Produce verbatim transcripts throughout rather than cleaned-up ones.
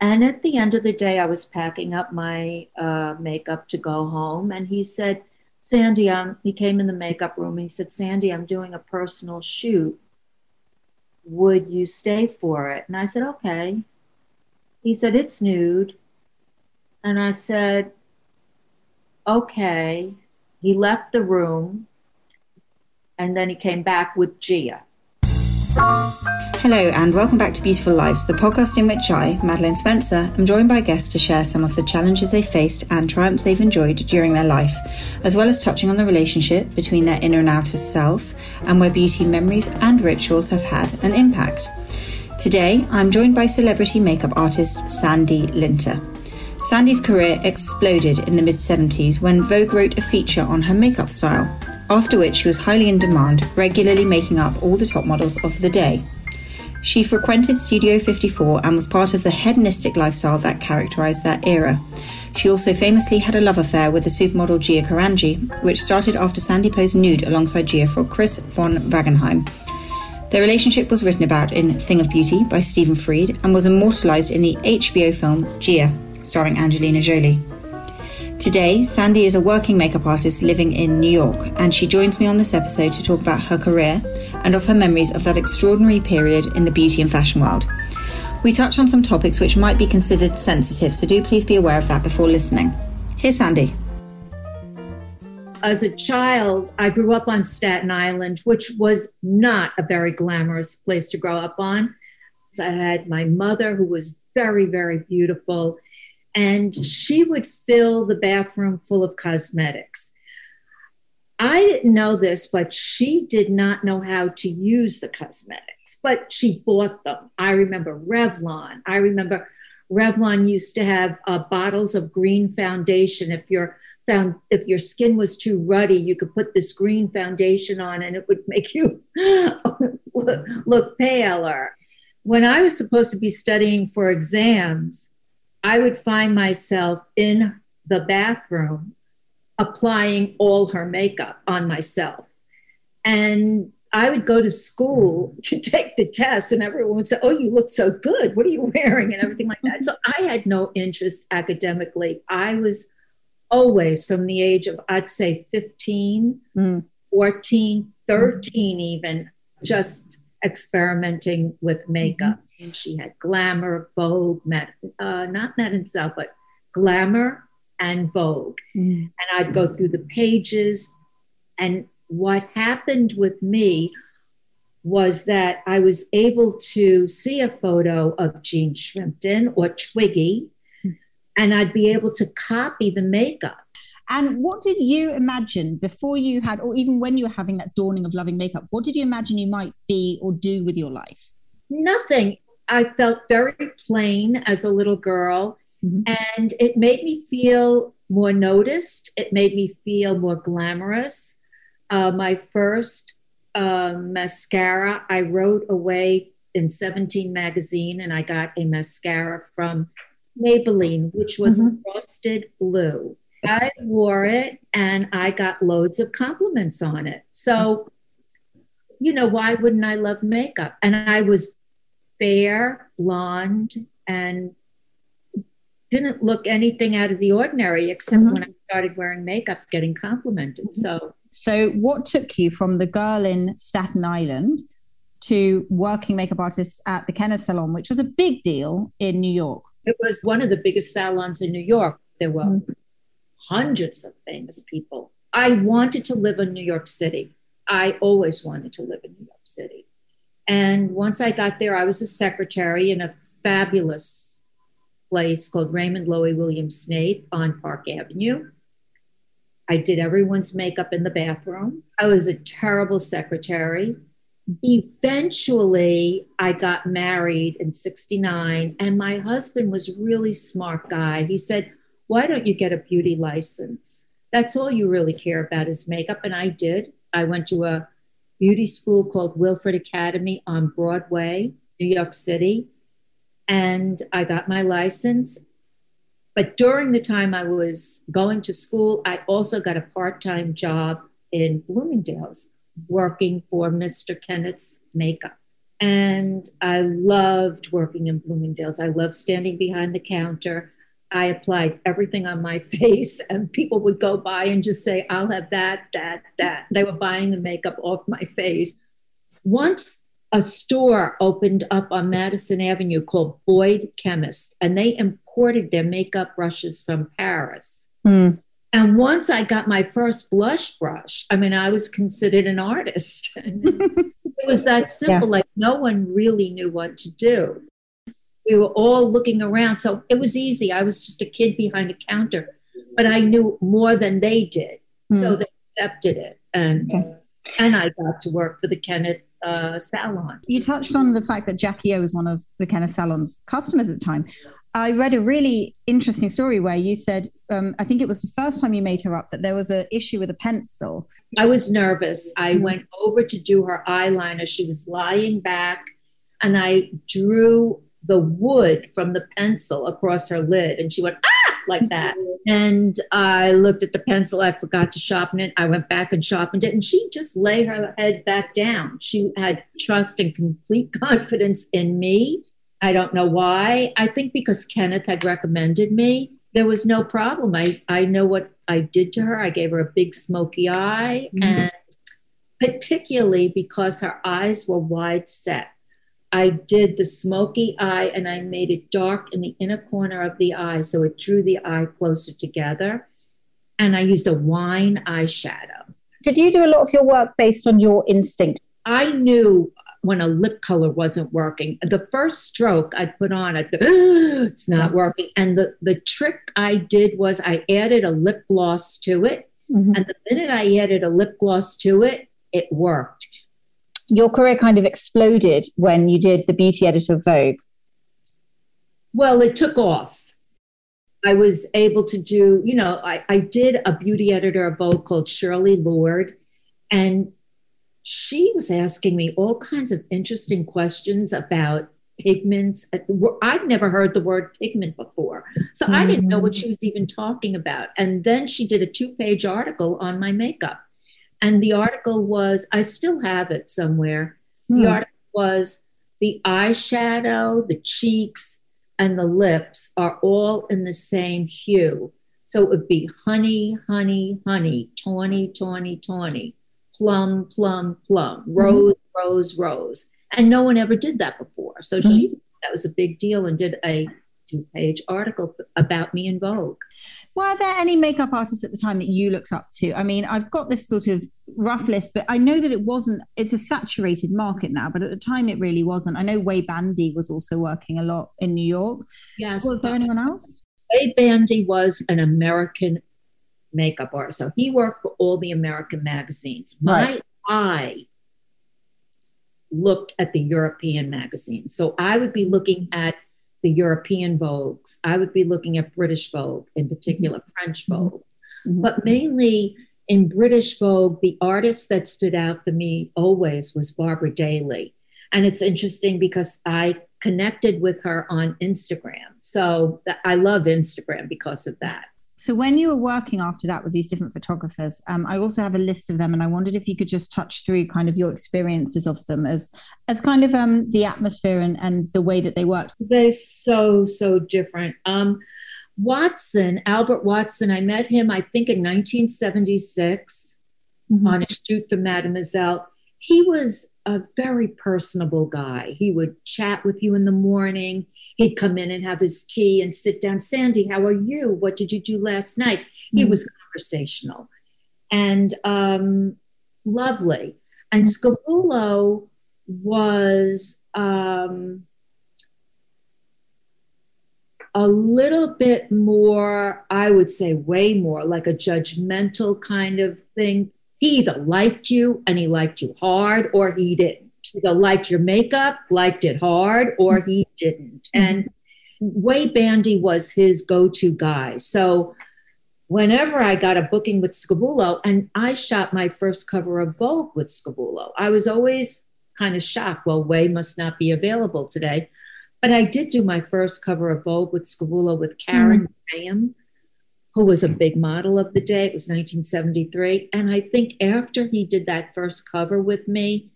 And at the end of the day, I was packing up my uh, makeup to go home. And he said, Sandy, um, he came in the makeup room. And he said, Sandy, I'm doing a personal shoot. Would you stay for it? And I said, okay. He said, it's nude. And I said, okay. He left the room. And then he came back with Gia. Hello and welcome back to Beautiful Lives, the podcast in which I, Madeleine Spencer, am joined by guests to share some of the challenges they faced and triumphs they've enjoyed during their life, as well as touching on the relationship between their inner and outer self and where beauty memories and rituals have had an impact. Today, I'm joined by celebrity makeup artist Sandy Linter. Sandy's career exploded in the mid seventies when Vogue wrote a feature on her makeup style, after which she was highly in demand, regularly making up all the top models of the day. She frequented Studio fifty-four and was part of the hedonistic lifestyle that characterised that era. She also famously had a love affair with the supermodel Gia Carangi, which started after Sandy posed nude alongside Gia for Chris von Wagenheim. Their relationship was written about in Thing of Beauty by Stephen Fried and was immortalised in the H B O film Gia, starring Angelina Jolie. Today, Sandy is a working makeup artist living in New York, and she joins me on this episode to talk about her career and of her memories of that extraordinary period in the beauty and fashion world. We touch on some topics which might be considered sensitive, so do please be aware of that before listening. Here's Sandy. As a child, I grew up on Staten Island, which was not a very glamorous place to grow up on. I had my mother, who was very, very beautiful, and she would fill the bathroom full of cosmetics. I didn't know this, but she did not know how to use the cosmetics, but she bought them. I remember Revlon. I remember Revlon used to have uh, bottles of green foundation. If your found, if your skin was too ruddy, you could put this green foundation on and it would make you look, look paler. When I was supposed to be studying for exams, I would find myself in the bathroom applying all her makeup on myself. And I would go to school to take the test and everyone would say, oh, you look so good. What are you wearing? And everything like that. So I had no interest academically. I was always from the age of, I'd say fifteen, mm. fourteen, thirteen, even just experimenting with makeup. And she had Glamour, Vogue, Met, uh, not Mademoiselle, but Glamour and Vogue. Mm. And I'd go through the pages. And what happened with me was that I was able to see a photo of Jean Shrimpton or Twiggy, mm. and I'd be able to copy the makeup. And what did you imagine before you had, or even when you were having that dawning of loving makeup, what did you imagine you might be or do with your life? Nothing. I felt very plain as a little girl, mm-hmm. and it made me feel more noticed. It made me feel more glamorous. Uh, my first uh, mascara, I wrote away in Seventeen magazine, and I got a mascara from Maybelline, which was mm-hmm. frosted blue. I wore it, and I got loads of compliments on it. So, you know, why wouldn't I love makeup? And I was fair, blonde, and didn't look anything out of the ordinary, except mm-hmm. when I started wearing makeup, getting complimented. Mm-hmm. So, so what took you from the girl in Staten Island to working makeup artist at the Kenneth Salon, which was a big deal in New York? It was one of the biggest salons in New York. There were mm-hmm. hundreds of famous people. I wanted to live in New York City. I always wanted to live in New York City. And once I got there, I was a secretary in a fabulous place called Raymond Loewy William Snaith on Park Avenue. I did everyone's makeup in the bathroom. I was a terrible secretary. Eventually, I got married in sixty-nine, and my husband was a really smart guy. He said, why don't you get a beauty license? That's all you really care about is makeup. And I did. I went to a beauty school called Wilford Academy on Broadway, New York City, and I got my license. But during the time I was going to school, I also got a part-time job in Bloomingdale's, working for Mister Kenneth's makeup. And I loved working in Bloomingdale's. I loved standing behind the counter. I applied everything on my face, and people would go by and just say, I'll have that, that, that. They were buying the makeup off my face. Once a store opened up on Madison Avenue called Boyd Chemist, and they imported their makeup brushes from Paris. Mm. And once I got my first blush brush, I mean, I was considered an artist. It was that simple, yeah. Like no one really knew what to do. We were all looking around, so it was easy. I was just a kid behind a counter, but I knew more than they did. Mm. So they accepted it, and okay. and I got to work for the Kenneth uh, Salon. You touched on the fact that Jackie O was one of the Kenneth Salon's customers at the time. I read a really interesting story where you said, um, I think it was the first time you made her up, that there was an issue with a pencil. I was nervous. I went over to do her eyeliner. She was lying back, and I drew the wood from the pencil across her lid, and she went, ah, like that. And I looked at the pencil. I forgot to sharpen it. I went back and sharpened it, and she just laid her head back down. She had trust and complete confidence in me. I don't know why. I think because Kenneth had recommended me, there was no problem. I, I know what I did to her. I gave her a big smoky eye, mm-hmm. and particularly because her eyes were wide set. I did the smoky eye, and I made it dark in the inner corner of the eye, so it drew the eye closer together. And I used a wine eyeshadow. Did you do a lot of your work based on your instinct? I knew when a lip color wasn't working. The first stroke I'd put on, I'd go, oh, it's not working. And the, the trick I did was I added a lip gloss to it. Mm-hmm. And the minute I added a lip gloss to it, it worked. Your career kind of exploded when you did the beauty editor of Vogue. Well, it took off. I was able to do, you know, I, I did a beauty editor of Vogue called Shirley Lord, and she was asking me all kinds of interesting questions about pigments. I'd never heard the word pigment before, so mm-hmm. I didn't know what she was even talking about. And then she did a two-page article on my makeup. And the article was, I still have it somewhere. Mm. The article was, the eyeshadow, the cheeks, and the lips are all in the same hue. So it would be honey, honey, honey, tawny, tawny, tawny. Plum, plum, plum, rose, mm-hmm. rose, rose. And no one ever did that before. So mm-hmm. she, that was a big deal, and did a two-page article about me in Vogue. Were there any makeup artists at the time that you looked up to? I mean, I've got this sort of rough list, but I know that it wasn't, it's a saturated market now, but at the time it really wasn't. I know Way Bandy was also working a lot in New York. Yes. Was there anyone else? Way Bandy was an American makeup artist. So he worked for all the American magazines. My right. eye looked at the European magazines. So I would be looking at the European Vogues. I would be looking at British Vogue, in particular French Vogue. Mm-hmm. But mainly in British Vogue, the artist that stood out for me always was Barbara Daly. And it's interesting because I connected with her on Instagram. So th- I love Instagram because of that. So when you were working after that with these different photographers, um, I also have a list of them, and I wondered if you could just touch through kind of your experiences of them as as kind of um, the atmosphere and, and the way that they worked. They're so, so different. Um, Watson, Albert Watson, I met him, I think, in nineteen seventy-six mm-hmm. on a shoot for Mademoiselle. He was a very personable guy. He would chat with you in the morning. He'd come in and have his tea and sit down. Sandy, how are you? What did you do last night? Mm-hmm. He was conversational and um, lovely. And Scavullo was um, a little bit more, I would say way more, like a judgmental kind of thing. He either liked you and he liked you hard, or he didn't. either liked your makeup, liked it hard, or he didn't. And Way Bandy was his go-to guy. So whenever I got a booking with Scavullo, and I shot my first cover of Vogue with Scavullo, I was always kind of shocked. Well, Way must not be available today. But I did do my first cover of Vogue with Scavullo with Karen Graham, who was a big model of the day. It was nineteen seventy-three. And I think after he did that first cover with me,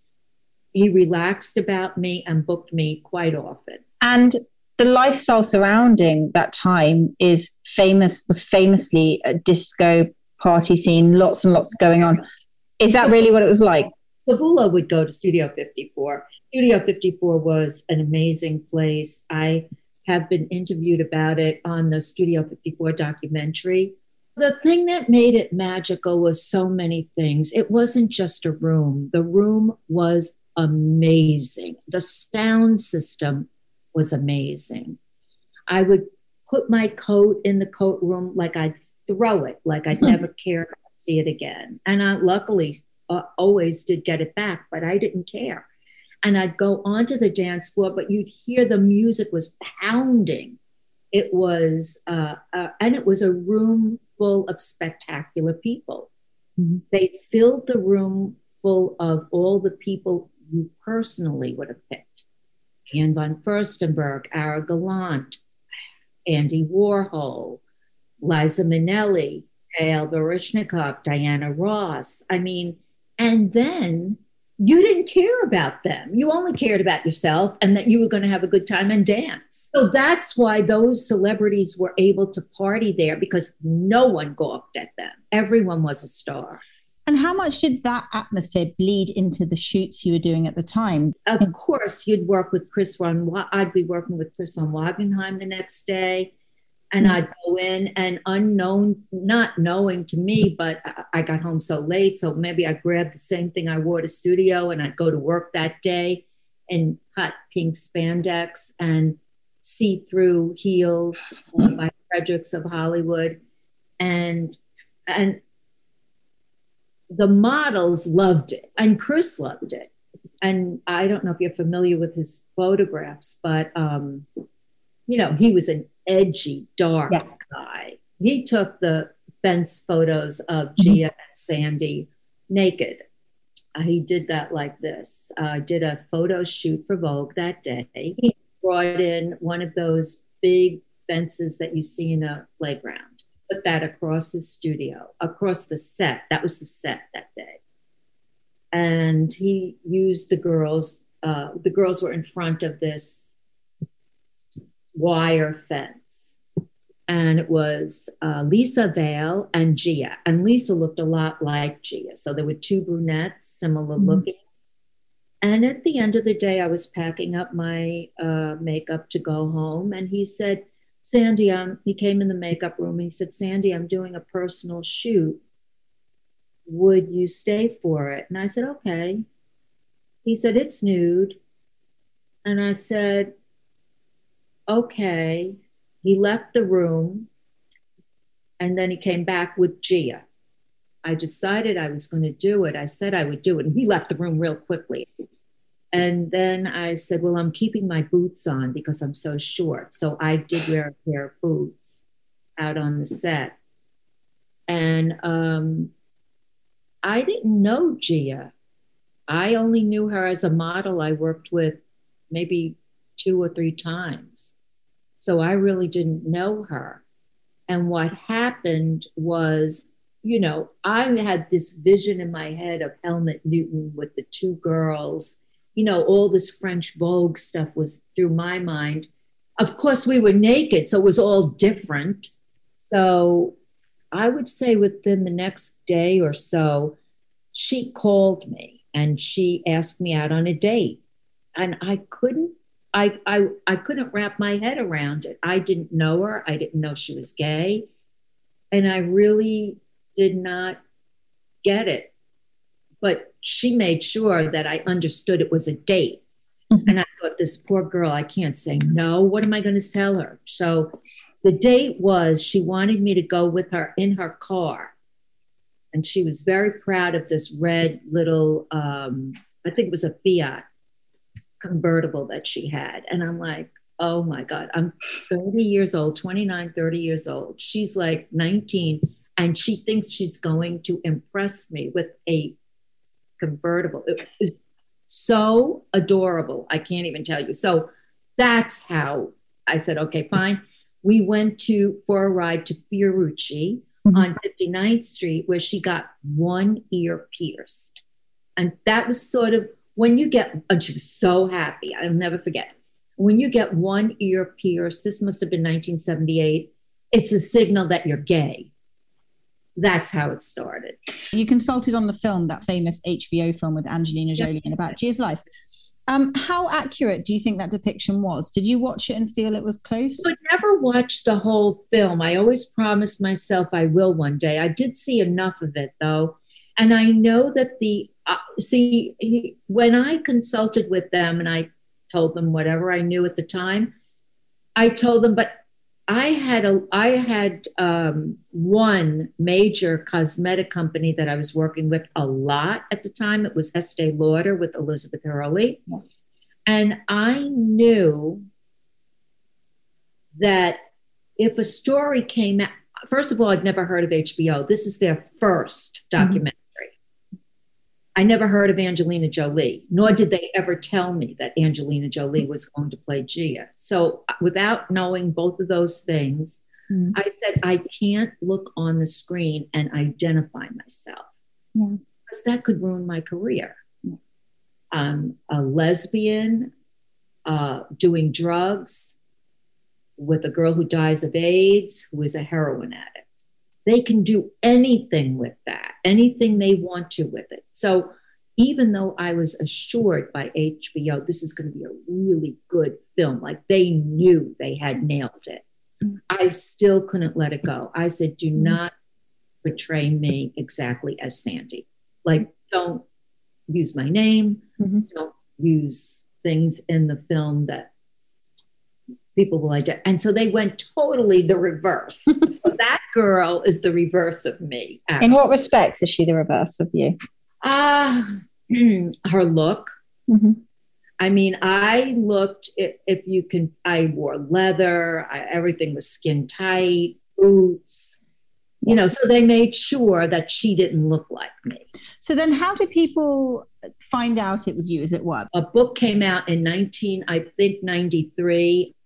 he relaxed about me and booked me quite often. And the lifestyle surrounding that time is famous, was famously a disco party scene, lots and lots going on. Is that really what it was like? Scavullo would go to Studio fifty-four. Studio fifty-four was an amazing place. I have been interviewed about it on the Studio fifty-four documentary. The thing that made it magical was so many things. It wasn't just a room. The room was amazing. The sound system was amazing. I would put my coat in the coat room like I'd throw it, like I'd mm-hmm. never care to see it again. And I luckily uh, always did get it back, but I didn't care. And I'd go onto the dance floor, but you'd hear the music was pounding. It was, uh, uh, and it was a room full of spectacular people. Mm-hmm. They filled the room full of all the people you personally would have picked. Anne von Furstenberg, Ara Gallant, Andy Warhol, Liza Minnelli, Gail Baryshnikov, Diana Ross. I mean, and then you didn't care about them. You only cared about yourself and that you were going to have a good time and dance. So that's why those celebrities were able to party there, because no one gawked at them. Everyone was a star. And how much did that atmosphere bleed into the shoots you were doing at the time? Of course, you'd work with Chris von, I'd be working with Chris von Wagenheim the next day. And I'd go in and unknown, not knowing to me, but I got home so late. So maybe I grabbed the same thing I wore to studio and I'd go to work that day in hot pink spandex and see-through heels uh, by Fredericks of Hollywood. And, and the models loved it. And Chris loved it. And I don't know if you're familiar with his photographs, but, um, you know, he was an edgy, dark yeah. guy. He took the fence photos of Gia and Sandy naked. Uh, he did that like this. I uh, did a photo shoot for Vogue that day. He brought in one of those big fences that you see in a playground, put that across his studio, across the set. That was the set that day. And he used the girls. Uh, the girls were in front of this wire fence. And it was uh, Lisa Vale and Gia. And Lisa looked a lot like Gia. So there were two brunettes, similar mm-hmm. looking. And at the end of the day, I was packing up my uh, makeup to go home. And he said, Sandy, um, he came in the makeup room. And he said, Sandy, I'm doing a personal shoot. Would you stay for it? And I said, okay. He said, it's nude. And I said, okay. He left the room and then he came back with Gia. I decided I was going to do it. I said I would do it. And he left the room real quickly. And then I said, well, I'm keeping my boots on because I'm so short. So I did wear a pair of boots out on the set. And um, I didn't know Gia. I only knew her as a model I worked with maybe two or three times. So I really didn't know her. And what happened was, you know, I had this vision in my head of Helmut Newton with the two girls, you know, all this French Vogue stuff was through my mind. Of course we were naked, so it was all different. So I would say within the next day or so, she called me and she asked me out on a date. And I couldn't I, I I couldn't wrap my head around it. I didn't know her. I didn't know she was gay. And I really did not get it. But she made sure that I understood it was a date. Mm-hmm. And I thought, this poor girl, I can't say no. What am I going to tell her? So the date was, she wanted me to go with her in her car. And she was very proud of this red little, um, I think it was a Fiat. convertible that she had. And I'm like, oh my God, I'm thirty years old, twenty-nine, thirty years old. She's like nineteen and she thinks she's going to impress me with a convertible. It was so adorable. I can't even tell you. So that's how I said, okay, fine. We went to for a ride to Fiorucci mm-hmm. on fifty-ninth Street where she got one ear pierced. And that was sort of when you get, and she was so happy. I'll never forget. When you get one ear pierced, this must have been nineteen seventy-eight, it's a signal that you're gay. That's how it started. You consulted on the film, that famous H B O film with Angelina Jolie yes. and about Gia's life. Um, how accurate do you think that depiction was? Did you watch it and feel it was close? I never watched the whole film. I always promised myself I will one day. I did see enough of it, though. And I know that the, uh, see, he, when I consulted with them and I told them whatever I knew at the time, I told them, but I had a, I had um, one major cosmetic company that I was working with a lot at the time. It was Estee Lauder with Elizabeth Hurley. Yeah. And I knew that if a story came out, first of all, I'd never heard of H B O. This is their first documentary. Mm-hmm. I never heard of Angelina Jolie, nor did they ever tell me that Angelina Jolie was going to play Gia. So without knowing both of those things, mm-hmm. I said, I can't look on the screen and identify myself. Yeah. Because that could ruin my career. Yeah. I'm a lesbian, uh, doing drugs, with a girl who dies of AIDS, who is a heroin addict. They can do anything with that, anything they want to with it. So even though I was assured by H B O, this is going to be a really good film, like they knew they had nailed it, I still couldn't let it go. I said, do not portray me exactly as Sandy. Like, don't use my name, mm-hmm. don't use things in the film that people will identify. And so they went totally the reverse. So that girl is the reverse of me. Actually. In what respects is she the reverse of you? Uh, her look. Mm-hmm. I mean, I looked, if, if you can, I wore leather. I, everything was skin tight, boots, you know, so they made sure that she didn't look like me. So then how do people find out it was you? Is it what? A book came out in nineteen, I think, ninety-three.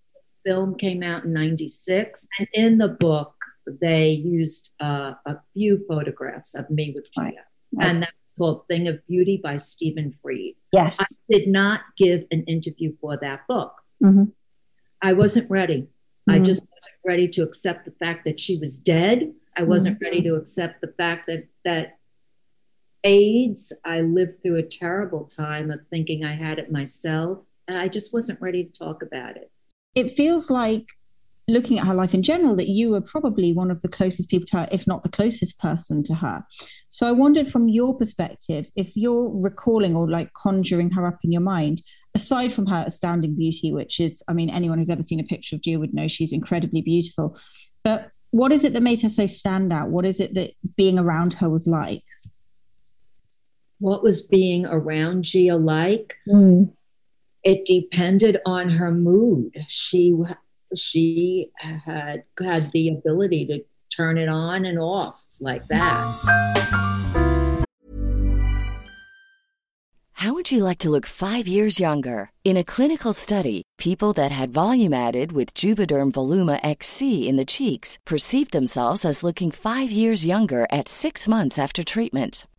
Film came out in ninety-six, and in the book they used uh, a few photographs of me with Gia, right. and that was called Thing of Beauty by Stephen Fried. Yes, I did not give an interview for that book. Mm-hmm. I wasn't ready. Mm-hmm. I just wasn't ready to accept the fact that she was dead. I wasn't mm-hmm. ready to accept the fact that that AIDS. I lived through a terrible time of thinking I had it myself, and I just wasn't ready to talk about it. It feels like, looking at her life in general, that you were probably one of the closest people to her, if not the closest person to her. So I wondered from your perspective, if you're recalling or like conjuring her up in your mind, aside from her astounding beauty, which is, I mean, anyone who's ever seen a picture of Gia would know she's incredibly beautiful. But what is it that made her so stand out? What is it that being around her was like? What was being around Gia like? Mm. It depended on her mood. She she had had the ability to turn it on and off like that. How would you like to look five years younger? In a clinical study, people that had volume added with Juvederm Voluma X C in the cheeks perceived themselves as looking five years younger at six months after treatment.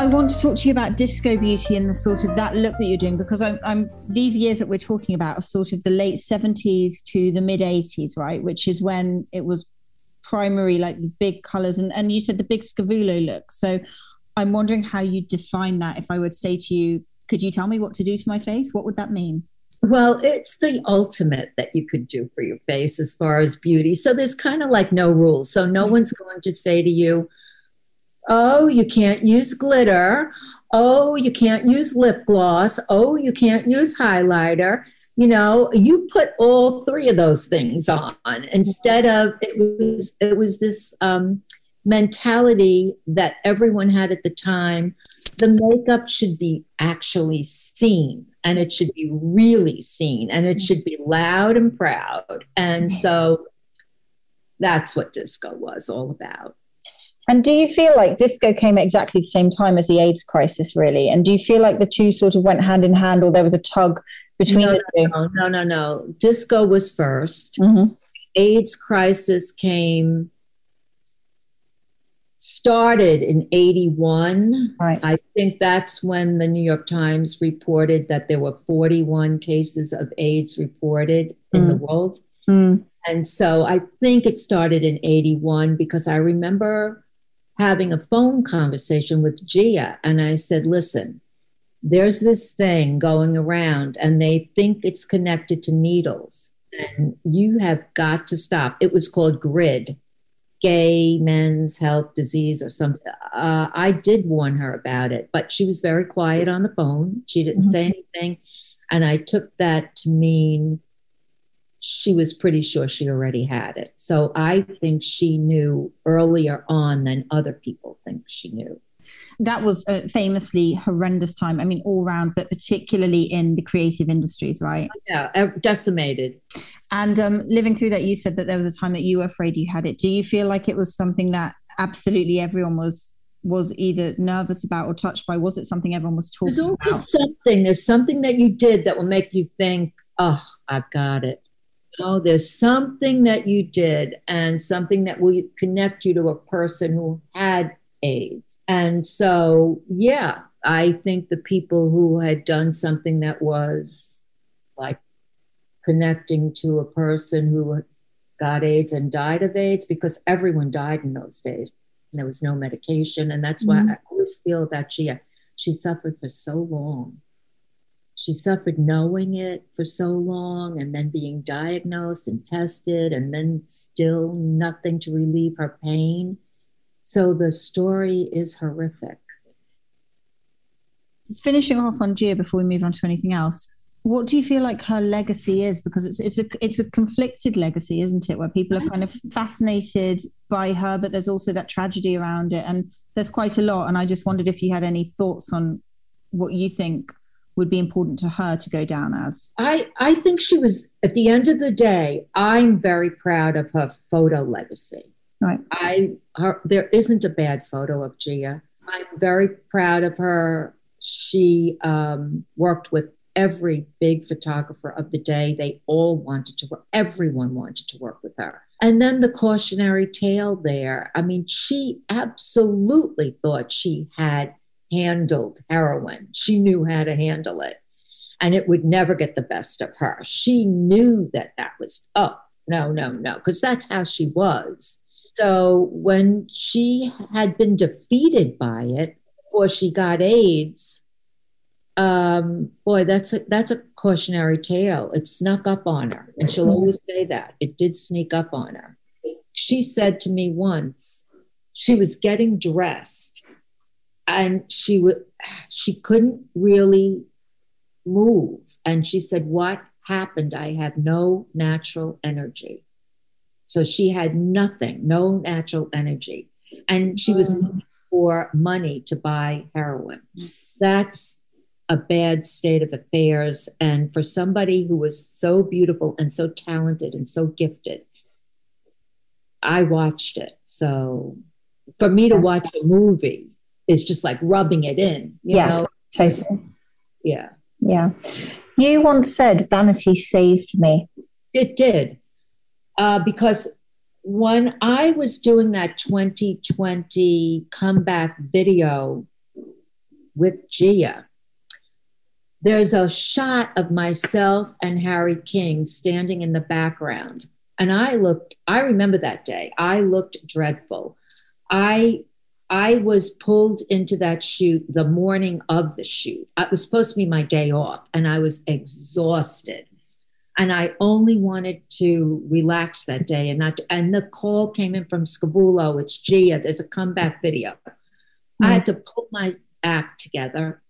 I want to talk to you about disco beauty and the sort of that look that you're doing, because I'm, I'm these years that we're talking about are sort of the late seventies to the mid eighties, right? Which is when it was primary, like the big colors, and, and you said the big Scavullo look. So I'm wondering how you define that. If I would say to you, could you tell me what to do to my face? What would that mean? Well, it's the ultimate that you could do for your face as far as beauty. So there's kind of like no rules. So no mm-hmm. one's going to say to you, oh, you can't use glitter. Oh, you can't use lip gloss. Oh, you can't use highlighter. You know, you put all three of those things on. Instead of, it was it was this um, mentality that everyone had at the time. The makeup should be actually seen, and it should be really seen, and it should be loud and proud. And so that's what disco was all about. And do you feel like disco came at exactly the same time as the AIDS crisis, really? And do you feel like the two sort of went hand in hand, or there was a tug between no, the two? No, no, no, no. Disco was first. Mm-hmm. AIDS crisis came... started in eighty-one. Right. I think that's when the New York Times reported that there were forty-one cases of AIDS reported mm. in the world. Mm. And so I think it started in eighty-one, because I remember having a phone conversation with Gia, and I said, listen, there's this thing going around and they think it's connected to needles, and you have got to stop. It was called GRID. Gay men's health disease or something. Uh, I did warn her about it, but she was very quiet on the phone. She didn't mm-hmm. say anything. And I took that to mean she was pretty sure she already had it. So I think she knew earlier on than other people think she knew. That was a famously horrendous time. I mean, all round, but particularly in the creative industries, right? Yeah, decimated. And um, living through that, you said that there was a time that you were afraid you had it. Do you feel like it was something that absolutely everyone was was either nervous about or touched by? Was it something everyone was talking about? There's always about? something. There's something that you did that will make you think, oh, I've got it. Oh, there's something that you did, and something that will connect you to a person who had AIDS. And so, yeah, I think the people who had done something that was like connecting to a person who got AIDS and died of AIDS, because everyone died in those days and there was no medication. And that's mm-hmm. why I always feel about Gia. She suffered for so long. She suffered knowing it for so long, and then being diagnosed and tested, and then still nothing to relieve her pain. So the story is horrific. Finishing off on Gia before we move on to anything else, what do you feel like her legacy is? Because it's it's a it's a conflicted legacy, isn't it? Where people are kind of fascinated by her, but there's also that tragedy around it. And there's quite a lot. And I just wondered if you had any thoughts on what you think would be important to her to go down as. I, I think she was, at the end of the day, I'm very proud of her photo legacy. Right. I her, there isn't a bad photo of Gia. I'm very proud of her. She um, worked with every big photographer of the day. They all wanted to work. Everyone wanted to work with her. And then the cautionary tale there. I mean, she absolutely thought she had handled heroin. She knew how to handle it, and it would never get the best of her. She knew that that was, oh, no, no, no, because that's how she was. So when she had been defeated by it before she got AIDS, um, boy, that's a, that's a cautionary tale. It snuck up on her, and she'll always say that. It did sneak up on her. She said to me once, she was getting dressed, and she would, she couldn't really move. And she said, what happened? I have no natural energy. So she had nothing, no natural energy. And she was looking for money to buy heroin. That's a bad state of affairs. And for somebody who was so beautiful and so talented and so gifted, I watched it. So for me to watch a movie is just like rubbing it in. You yeah, know? Totally. Yeah. Yeah. You once said vanity saved me. It did. Uh, because when I was doing that twenty twenty comeback video with Gia, there's a shot of myself and Harry King standing in the background. And I looked, I remember that day, I looked dreadful. I I was pulled into that shoot the morning of the shoot. It was supposed to be my day off, and I was exhausted. And I only wanted to relax that day. And not. And the call came in from Scavullo, it's Gia, there's a comeback video. Mm-hmm. I had to pull my act together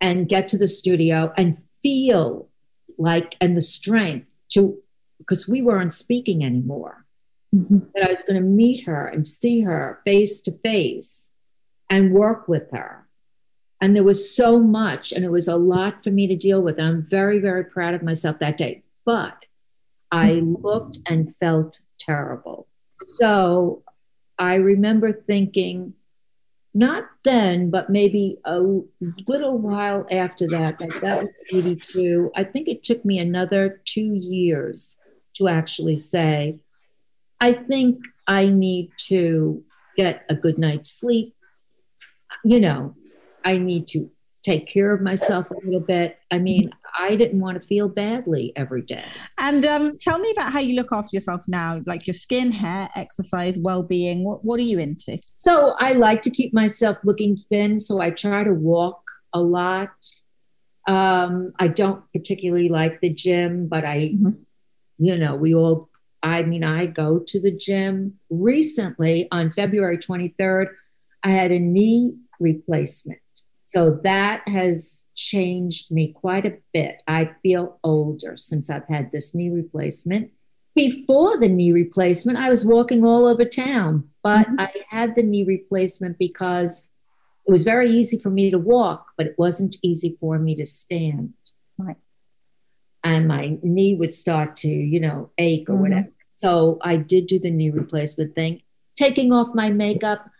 and get to the studio and feel like, and the strength to, because we weren't speaking anymore, mm-hmm. that I was going to meet her and see her face to face and work with her. And there was so much, and it was a lot for me to deal with. And I'm very, very proud of myself that day. But I looked and felt terrible. So I remember thinking, not then, but maybe a little while after that, like that was eighty-two. I think it took me another two years to actually say, I think I need to get a good night's sleep. You know, I need to take care of myself a little bit. I mean, I didn't want to feel badly every day. And um, tell me about how you look after yourself now, like your skin, hair, exercise, well-being. What, what are you into? So I like to keep myself looking thin. So I try to walk a lot. Um, I don't particularly like the gym, but I, mm-hmm. you know, we all, I mean, I go to the gym. Recently on February twenty-third, I had a knee replacement. So that has changed me quite a bit. I feel older since I've had this knee replacement. Before the knee replacement, I was walking all over town, but mm-hmm. I had the knee replacement because it was very easy for me to walk, but it wasn't easy for me to stand. Right. And my knee would start to, you know, ache or mm-hmm. whatever. So I did do the knee replacement thing. Taking off my makeup,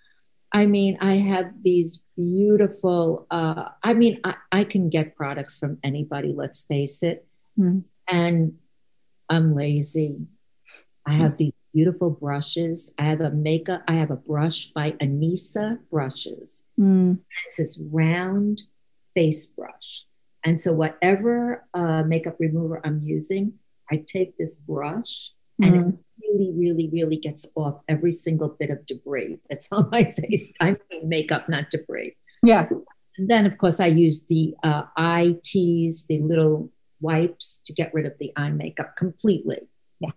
I mean, I have these beautiful, uh, I mean, I, I can get products from anybody, let's face it. Mm. And I'm lazy. I have mm. these beautiful brushes. I have a makeup, I have a brush by Anissa Brushes. Mm. It's this round face brush. And so whatever uh, makeup remover I'm using, I take this brush mm. and it really, really, really gets off every single bit of debris that's on my face. I mean, makeup, not debris. Yeah. And then, of course, I use the uh, eye teas, the little wipes to get rid of the eye makeup completely. Yeah.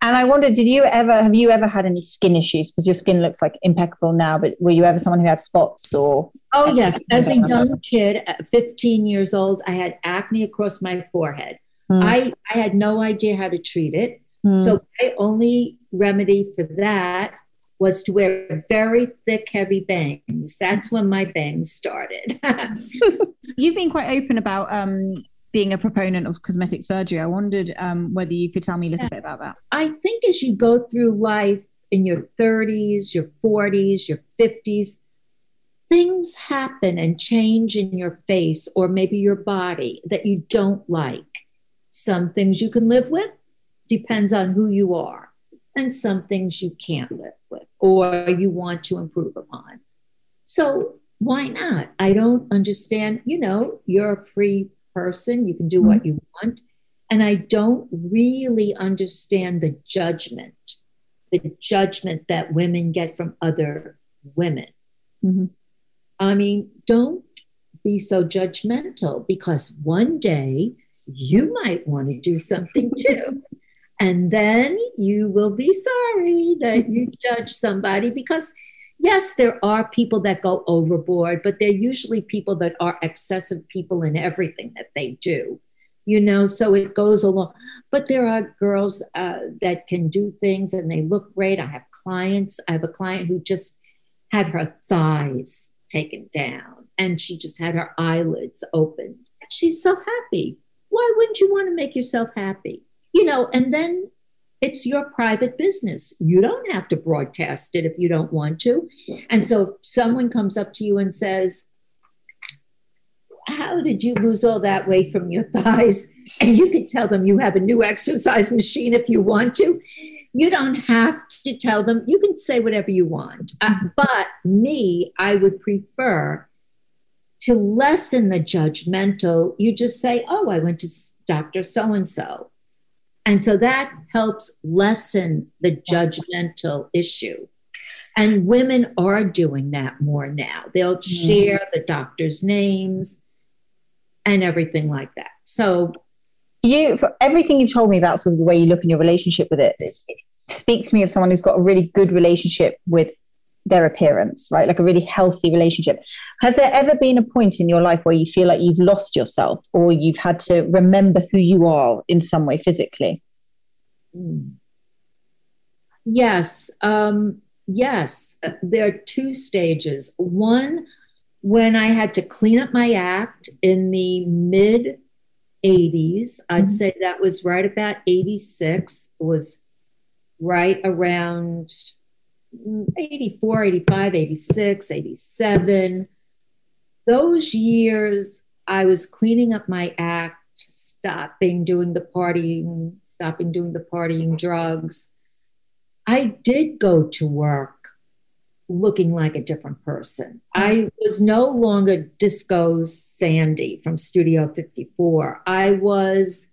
And I wondered, did you ever, have you ever had any skin issues? Because your skin looks like impeccable now, but were you ever someone who had spots or? Oh, yes. As a young kid, at fifteen years old, I had acne across my forehead. Mm. I, I had no idea how to treat it. So my only remedy for that was to wear very thick, heavy bangs. That's when my bangs started. You've been quite open about um, being a proponent of cosmetic surgery. I wondered um, whether you could tell me a little yeah. bit about that. I think as you go through life in your thirties, your forties, your fifties, things happen and change in your face or maybe your body that you don't like. Some things you can live with. Depends on who you are, and some things you can't live with or you want to improve upon. So why not? I don't understand, you know, you're a free person. You can do what you want. And I don't really understand the judgment, the judgment that women get from other women. Mm-hmm. I mean, don't be so judgmental because one day you might want to do something too. And then you will be sorry that you judge somebody because, yes, there are people that go overboard, but they're usually people that are excessive people in everything that they do. you know, so it goes along. But there are girls uh, that can do things and they look great. I have clients. I have a client who just had her thighs taken down and she just had her eyelids open. She's so happy. Why wouldn't you want to make yourself happy? You know, and then it's your private business. You don't have to broadcast it if you don't want to. And so if someone comes up to you and says, how did you lose all that weight from your thighs? And you can tell them you have a new exercise machine if you want to. You don't have to tell them. You can say whatever you want. Uh, but me, I would prefer to lessen the judgmental. You just say, oh, I went to Doctor So-and-so. And so that helps lessen the judgmental issue. And women are doing that more now. They'll share mm. the doctor's names and everything like that. So you, for everything you've told me about sort of the way you look in your relationship with it, it, it speaks to me of someone who's got a really good relationship with their appearance, right? Like a really healthy relationship. Has there ever been a point in your life where you feel like you've lost yourself or you've had to remember who you are in some way physically? Mm. Yes. Um, yes. There are two stages. One, when I had to clean up my act in the mid eighties, I'd mm-hmm. say that was right about eighty-six, was right around eighty-four, eighty-five, eighty-six, eighty-seven. Those years, I was cleaning up my act, stopping doing the partying, stopping doing the partying drugs. I did go to work looking like a different person. I was no longer Disco Sandy from Studio fifty-four. I was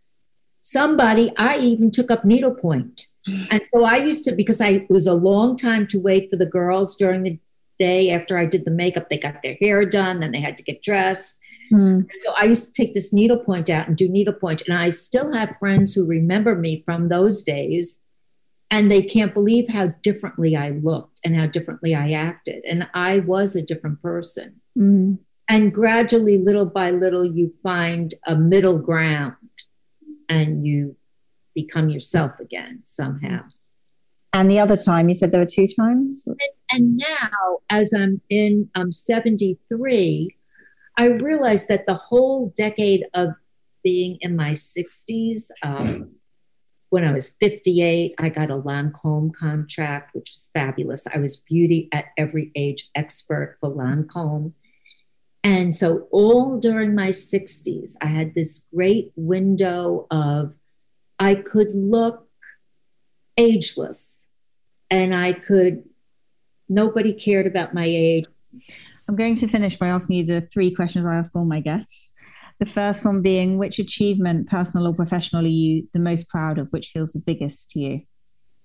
somebody. I even took up needlepoint. And so I used to, because I, it was a long time to wait for the girls during the day after I did the makeup. They got their hair done, then they had to get dressed. Mm. So I used to take this needlepoint out and do needlepoint. And I still have friends who remember me from those days, and they can't believe how differently I looked and how differently I acted. And I was a different person. Mm. And gradually, little by little, you find a middle ground and you become yourself again somehow. And the other time, you said there were two times? And, and now, as I'm in um, seventy-three, I realized that the whole decade of being in my sixties, um, when I was fifty-eight, I got a Lancome contract, which was fabulous. I was beauty at every age expert for Lancome. And so all during my sixties, I had this great window of I could look ageless and I could, nobody cared about my age. I'm going to finish by asking you the three questions I ask all my guests. The first one being, which achievement, personal or professional, are you the most proud of? Which feels the biggest to you?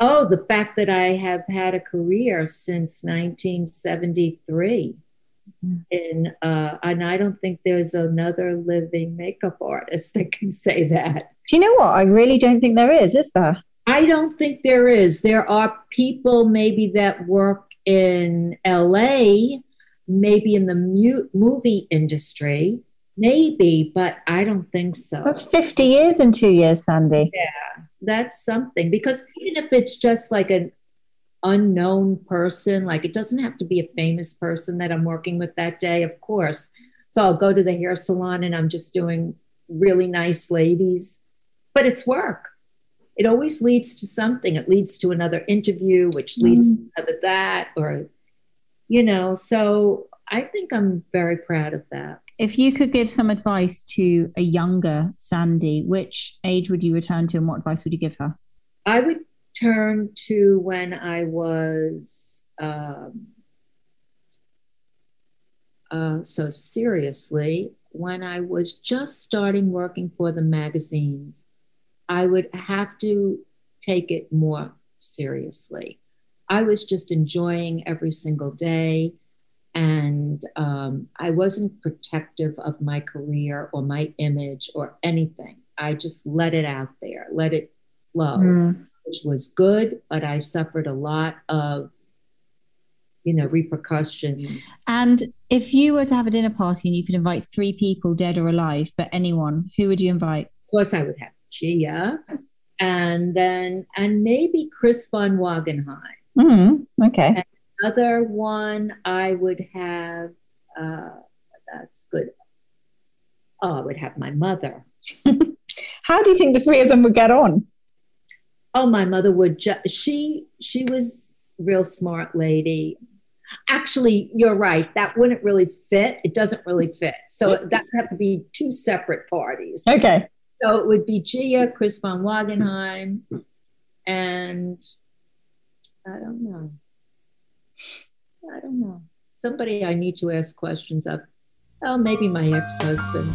Oh, the fact that I have had a career since nineteen seventy-three. And, uh, and I don't think there's another living makeup artist that can say that. Do you know what? I really don't think there is, is there? I don't think there is. There are people maybe that work in L A, maybe in the mu- movie industry, maybe, but I don't think so. That's fifty years in two years, Sandy. Yeah, that's something. Because even if it's just like an unknown person, like it doesn't have to be a famous person that I'm working with that day, of course. So I'll go to the hair salon and I'm just doing really nice ladies, but it's work. It always leads to something. It leads to another interview, which leads mm. to another that, or, you know, so I think I'm very proud of that. If you could give some advice to a younger Sandy, which age would you return to and what advice would you give her? I would turn to when I was um, uh, so seriously, when I was just starting working for the magazines. I would have to take it more seriously. I was just enjoying every single day, and um, I wasn't protective of my career or my image or anything. I just let it out there, let it flow. Mm. Which was good, but I suffered a lot of, you know, repercussions. And if you were to have a dinner party and you could invite three people, dead or alive, but anyone, who would you invite? Of course I would have Gia. And then, and maybe Chris von Wagenheim. Mm-hmm. Okay. And another one I would have, uh, that's good. Oh, I would have my mother. How do you think the three of them would get on? Oh, my mother would, ju- she, she was a real smart lady. Actually, you're right. That wouldn't really fit. It doesn't really fit. So that would have to be two separate parties. Okay. So it would be Gia, Chris von Wagenheim, and I don't know. I don't know. Somebody I need to ask questions of. Oh, maybe my ex-husband.